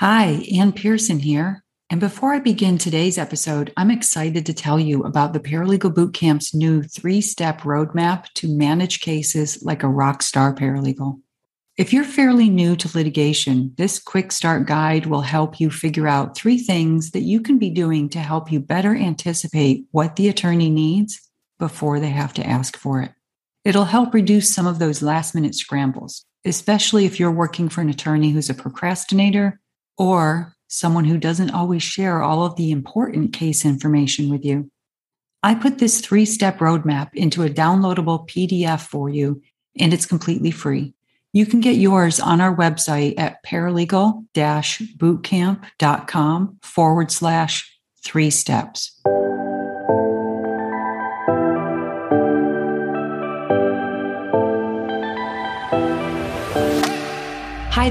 Hi, Ann Pearson here. And before I begin today's episode, I'm excited to tell you about the Paralegal Bootcamp's new 3-step roadmap to manage cases like a rock star paralegal. If you're fairly new to litigation, this quick start guide will help you figure out 3 things that you can be doing to help you better anticipate what the attorney needs before they have to ask for it. It'll help reduce some of those last-minute scrambles, especially if you're working for an attorney who's a procrastinator, or someone who doesn't always share all of the important case information with you. I put this 3-step roadmap into a downloadable PDF for you, and it's completely free. You can get yours on our website at paralegal-bootcamp.com/3steps. Hi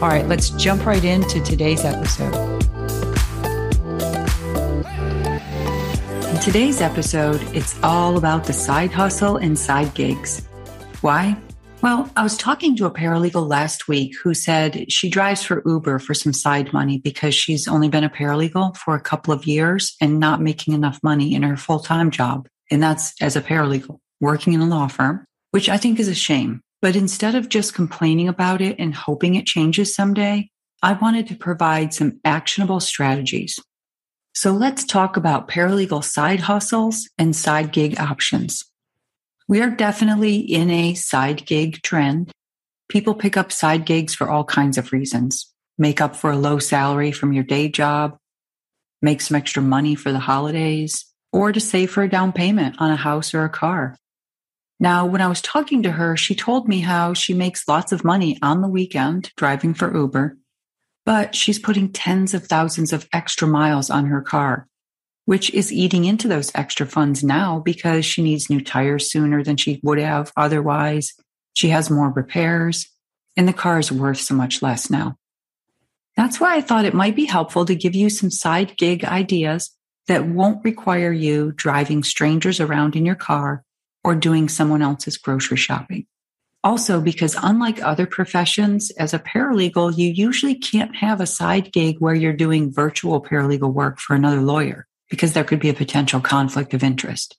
All right, let's jump right into today's episode. In today's episode, it's all about the side hustle and side gigs. Why? Well, I was talking to a paralegal last week who said she drives for Uber for some side money because she's only been a paralegal for a couple of years and not making enough money in her full-time job. And that's as a paralegal working in a law firm, which I think is a shame. But instead of just complaining about it and hoping it changes someday, I wanted to provide some actionable strategies. So let's talk about paralegal side hustles and side gig options. We are definitely in a side gig trend. People pick up side gigs for all kinds of reasons. Make up for a low salary from your day job, make some extra money for the holidays, or to save for a down payment on a house or a car. Now, when I was talking to her, she told me how she makes lots of money on the weekend driving for Uber, but she's putting tens of thousands of extra miles on her car, which is eating into those extra funds now because she needs new tires sooner than she would have otherwise. She has more repairs, and the car is worth so much less now. That's why I thought it might be helpful to give you some side gig ideas that won't require you driving strangers around in your car or doing someone else's grocery shopping. Also, because unlike other professions, as a paralegal, you usually can't have a side gig where you're doing virtual paralegal work for another lawyer, because there could be a potential conflict of interest.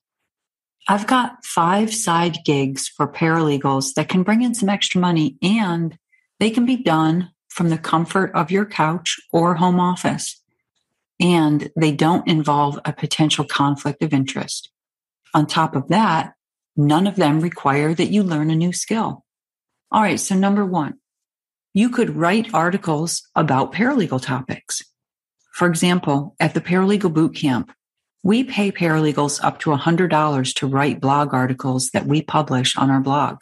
I've got 5 side gigs for paralegals that can bring in some extra money, and they can be done from the comfort of your couch or home office, and they don't involve a potential conflict of interest. On top of that, none of them require that you learn a new skill. All right, so number 1, you could write articles about paralegal topics. For example, at the Paralegal Bootcamp, we pay paralegals up to $100 to write blog articles that we publish on our blog.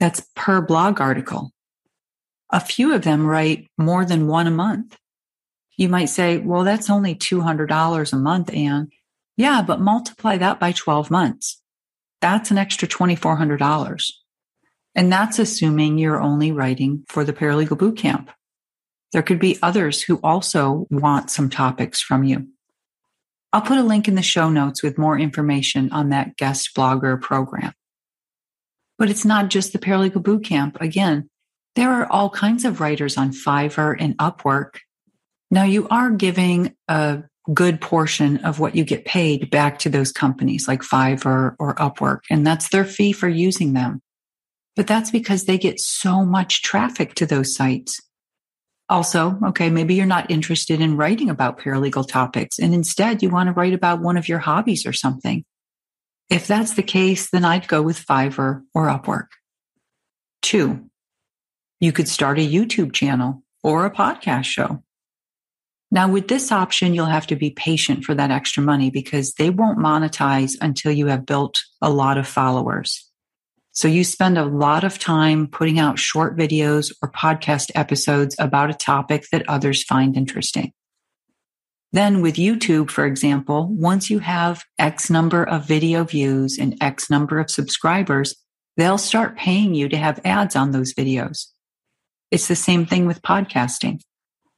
That's per blog article. A few of them write more than one a month. You might say, well, that's only $200 a month, Ann. Yeah, but multiply that by 12 months. That's an extra $2,400. And that's assuming you're only writing for the Paralegal Bootcamp. There could be others who also want some topics from you. I'll put a link in the show notes with more information on that guest blogger program. But it's not just the Paralegal Bootcamp. Again, there are all kinds of writers on Fiverr and Upwork. Now, you are giving a good portion of what you get paid back to those companies like Fiverr or Upwork, and that's their fee for using them. But that's because they get so much traffic to those sites. Also, okay, maybe you're not interested in writing about paralegal topics, and instead you want to write about one of your hobbies or something. If that's the case, then I'd go with Fiverr or Upwork. 2, you could start a YouTube channel or a podcast show. Now, with this option, you'll have to be patient for that extra money because they won't monetize until you have built a lot of followers. So you spend a lot of time putting out short videos or podcast episodes about a topic that others find interesting. Then with YouTube, for example, once you have X number of video views and X number of subscribers, they'll start paying you to have ads on those videos. It's the same thing with podcasting.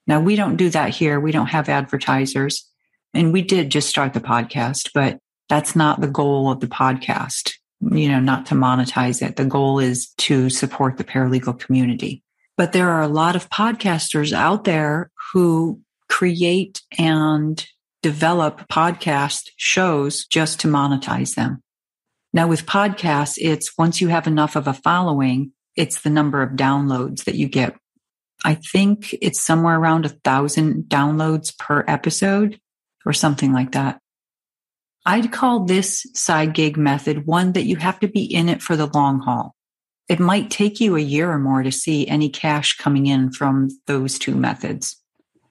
Now, we don't do that here. We don't have advertisers. And we did just start the podcast, but that's not the goal of the podcast, you know, not to monetize it. The goal is to support the paralegal community. But there are a lot of podcasters out there who create and develop podcast shows just to monetize them. Now with podcasts, it's once you have enough of a following, it's the number of downloads that you get. I think it's somewhere around 1,000 downloads per episode or something like that. I'd call this side gig method one that you have to be in it for the long haul. It might take you a year or more to see any cash coming in from those two methods.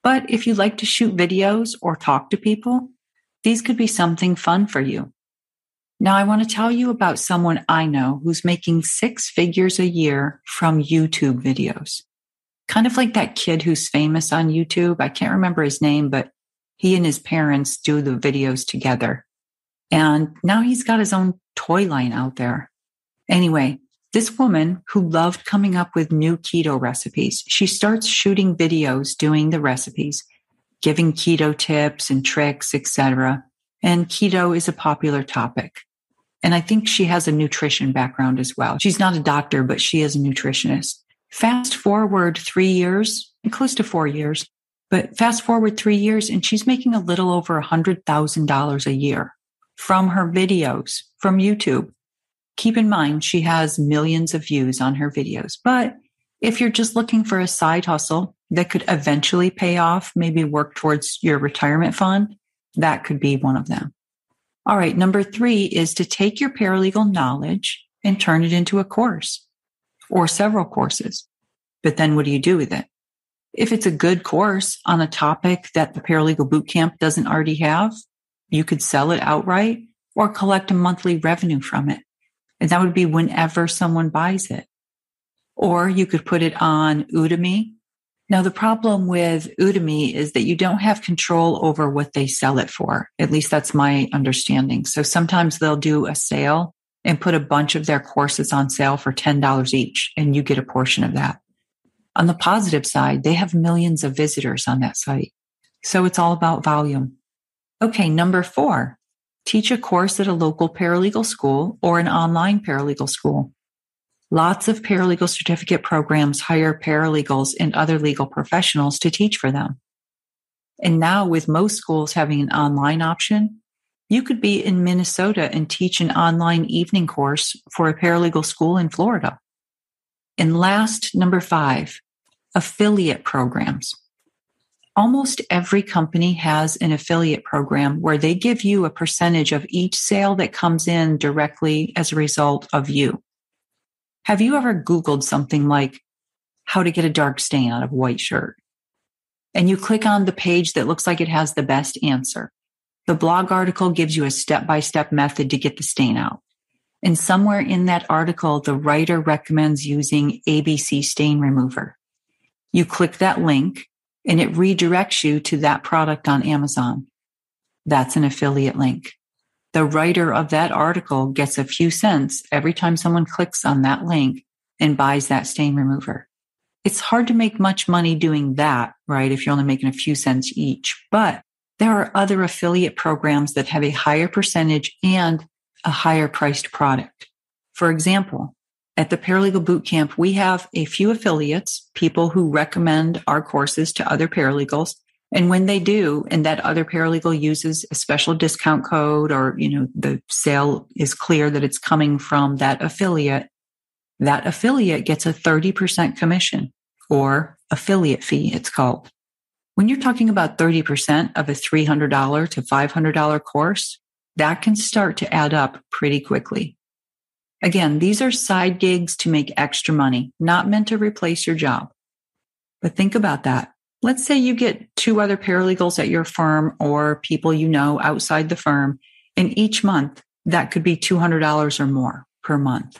But if you like to shoot videos or talk to people, these could be something fun for you. Now, I want to tell you about someone I know who's making 6 figures a year from YouTube videos. Kind of like that kid who's famous on YouTube. I can't remember his name, but he and his parents do the videos together. And now he's got his own toy line out there. Anyway, this woman who loved coming up with new keto recipes, she starts shooting videos doing the recipes, giving keto tips and tricks, etc. And keto is a popular topic. And I think she has a nutrition background as well. She's not a doctor, but she is a nutritionist. Fast forward three years, and she's making a little over $100,000 a year from her videos, from YouTube. Keep in mind, she has millions of views on her videos. But if you're just looking for a side hustle that could eventually pay off, maybe work towards your retirement fund, that could be one of them. All right. Number 3 is to take your paralegal knowledge and turn it into a course or several courses. But then what do you do with it? If it's a good course on a topic that the Paralegal Bootcamp doesn't already have, you could sell it outright or collect a monthly revenue from it. And that would be whenever someone buys it. Or you could put it on Udemy. Now, the problem with Udemy is that you don't have control over what they sell it for. At least that's my understanding. So sometimes they'll do a sale and put a bunch of their courses on sale for $10 each, and you get a portion of that. On the positive side, they have millions of visitors on that site. So it's all about volume. Okay, number 4. Teach a course at a local paralegal school or an online paralegal school. Lots of paralegal certificate programs hire paralegals and other legal professionals to teach for them. And now with most schools having an online option, you could be in Minnesota and teach an online evening course for a paralegal school in Florida. And last, number 5, affiliate programs. Almost every company has an affiliate program where they give you a percentage of each sale that comes in directly as a result of you. Have you ever Googled something like how to get a dark stain out of a white shirt? And you click on the page that looks like it has the best answer. The blog article gives you a step-by-step method to get the stain out. And somewhere in that article, the writer recommends using ABC Stain Remover. You click that link, and it redirects you to that product on Amazon. That's an affiliate link. The writer of that article gets a few cents every time someone clicks on that link and buys that stain remover. It's hard to make much money doing that, right? If you're only making a few cents each, but there are other affiliate programs that have a higher percentage and a higher priced product. For example, at the Paralegal Bootcamp, we have a few affiliates, people who recommend our courses to other paralegals. And when they do, and that other paralegal uses a special discount code or, you know, the sale is clear that it's coming from that affiliate gets a 30% commission or affiliate fee, it's called. When you're talking about 30% of a $300 to $500 course, that can start to add up pretty quickly. Again, these are side gigs to make extra money, not meant to replace your job. But think about that. Let's say you get 2 other paralegals at your firm or people you know outside the firm, and each month that could be $200 or more per month.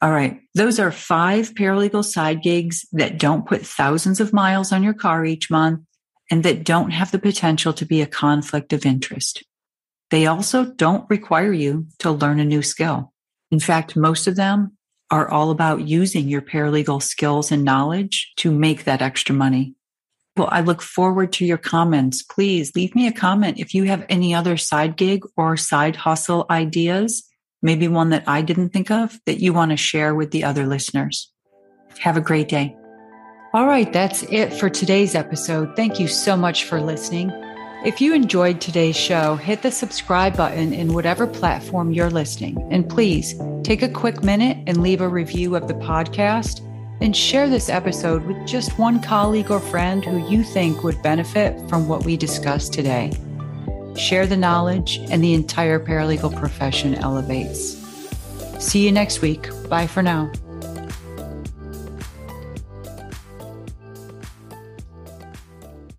All right, those are 5 paralegal side gigs that don't put thousands of miles on your car each month and that don't have the potential to be a conflict of interest. They also don't require you to learn a new skill. In fact, most of them are all about using your paralegal skills and knowledge to make that extra money. Well, I look forward to your comments. Please leave me a comment if you have any other side gig or side hustle ideas, maybe one that I didn't think of that you want to share with the other listeners. Have a great day. All right, that's it for today's episode. Thank you so much for listening. If you enjoyed today's show, hit the subscribe button in whatever platform you're listening. And please take a quick minute and leave a review of the podcast and share this episode with just one colleague or friend who you think would benefit from what we discussed today. Share the knowledge, and the entire paralegal profession elevates. See you next week. Bye for now.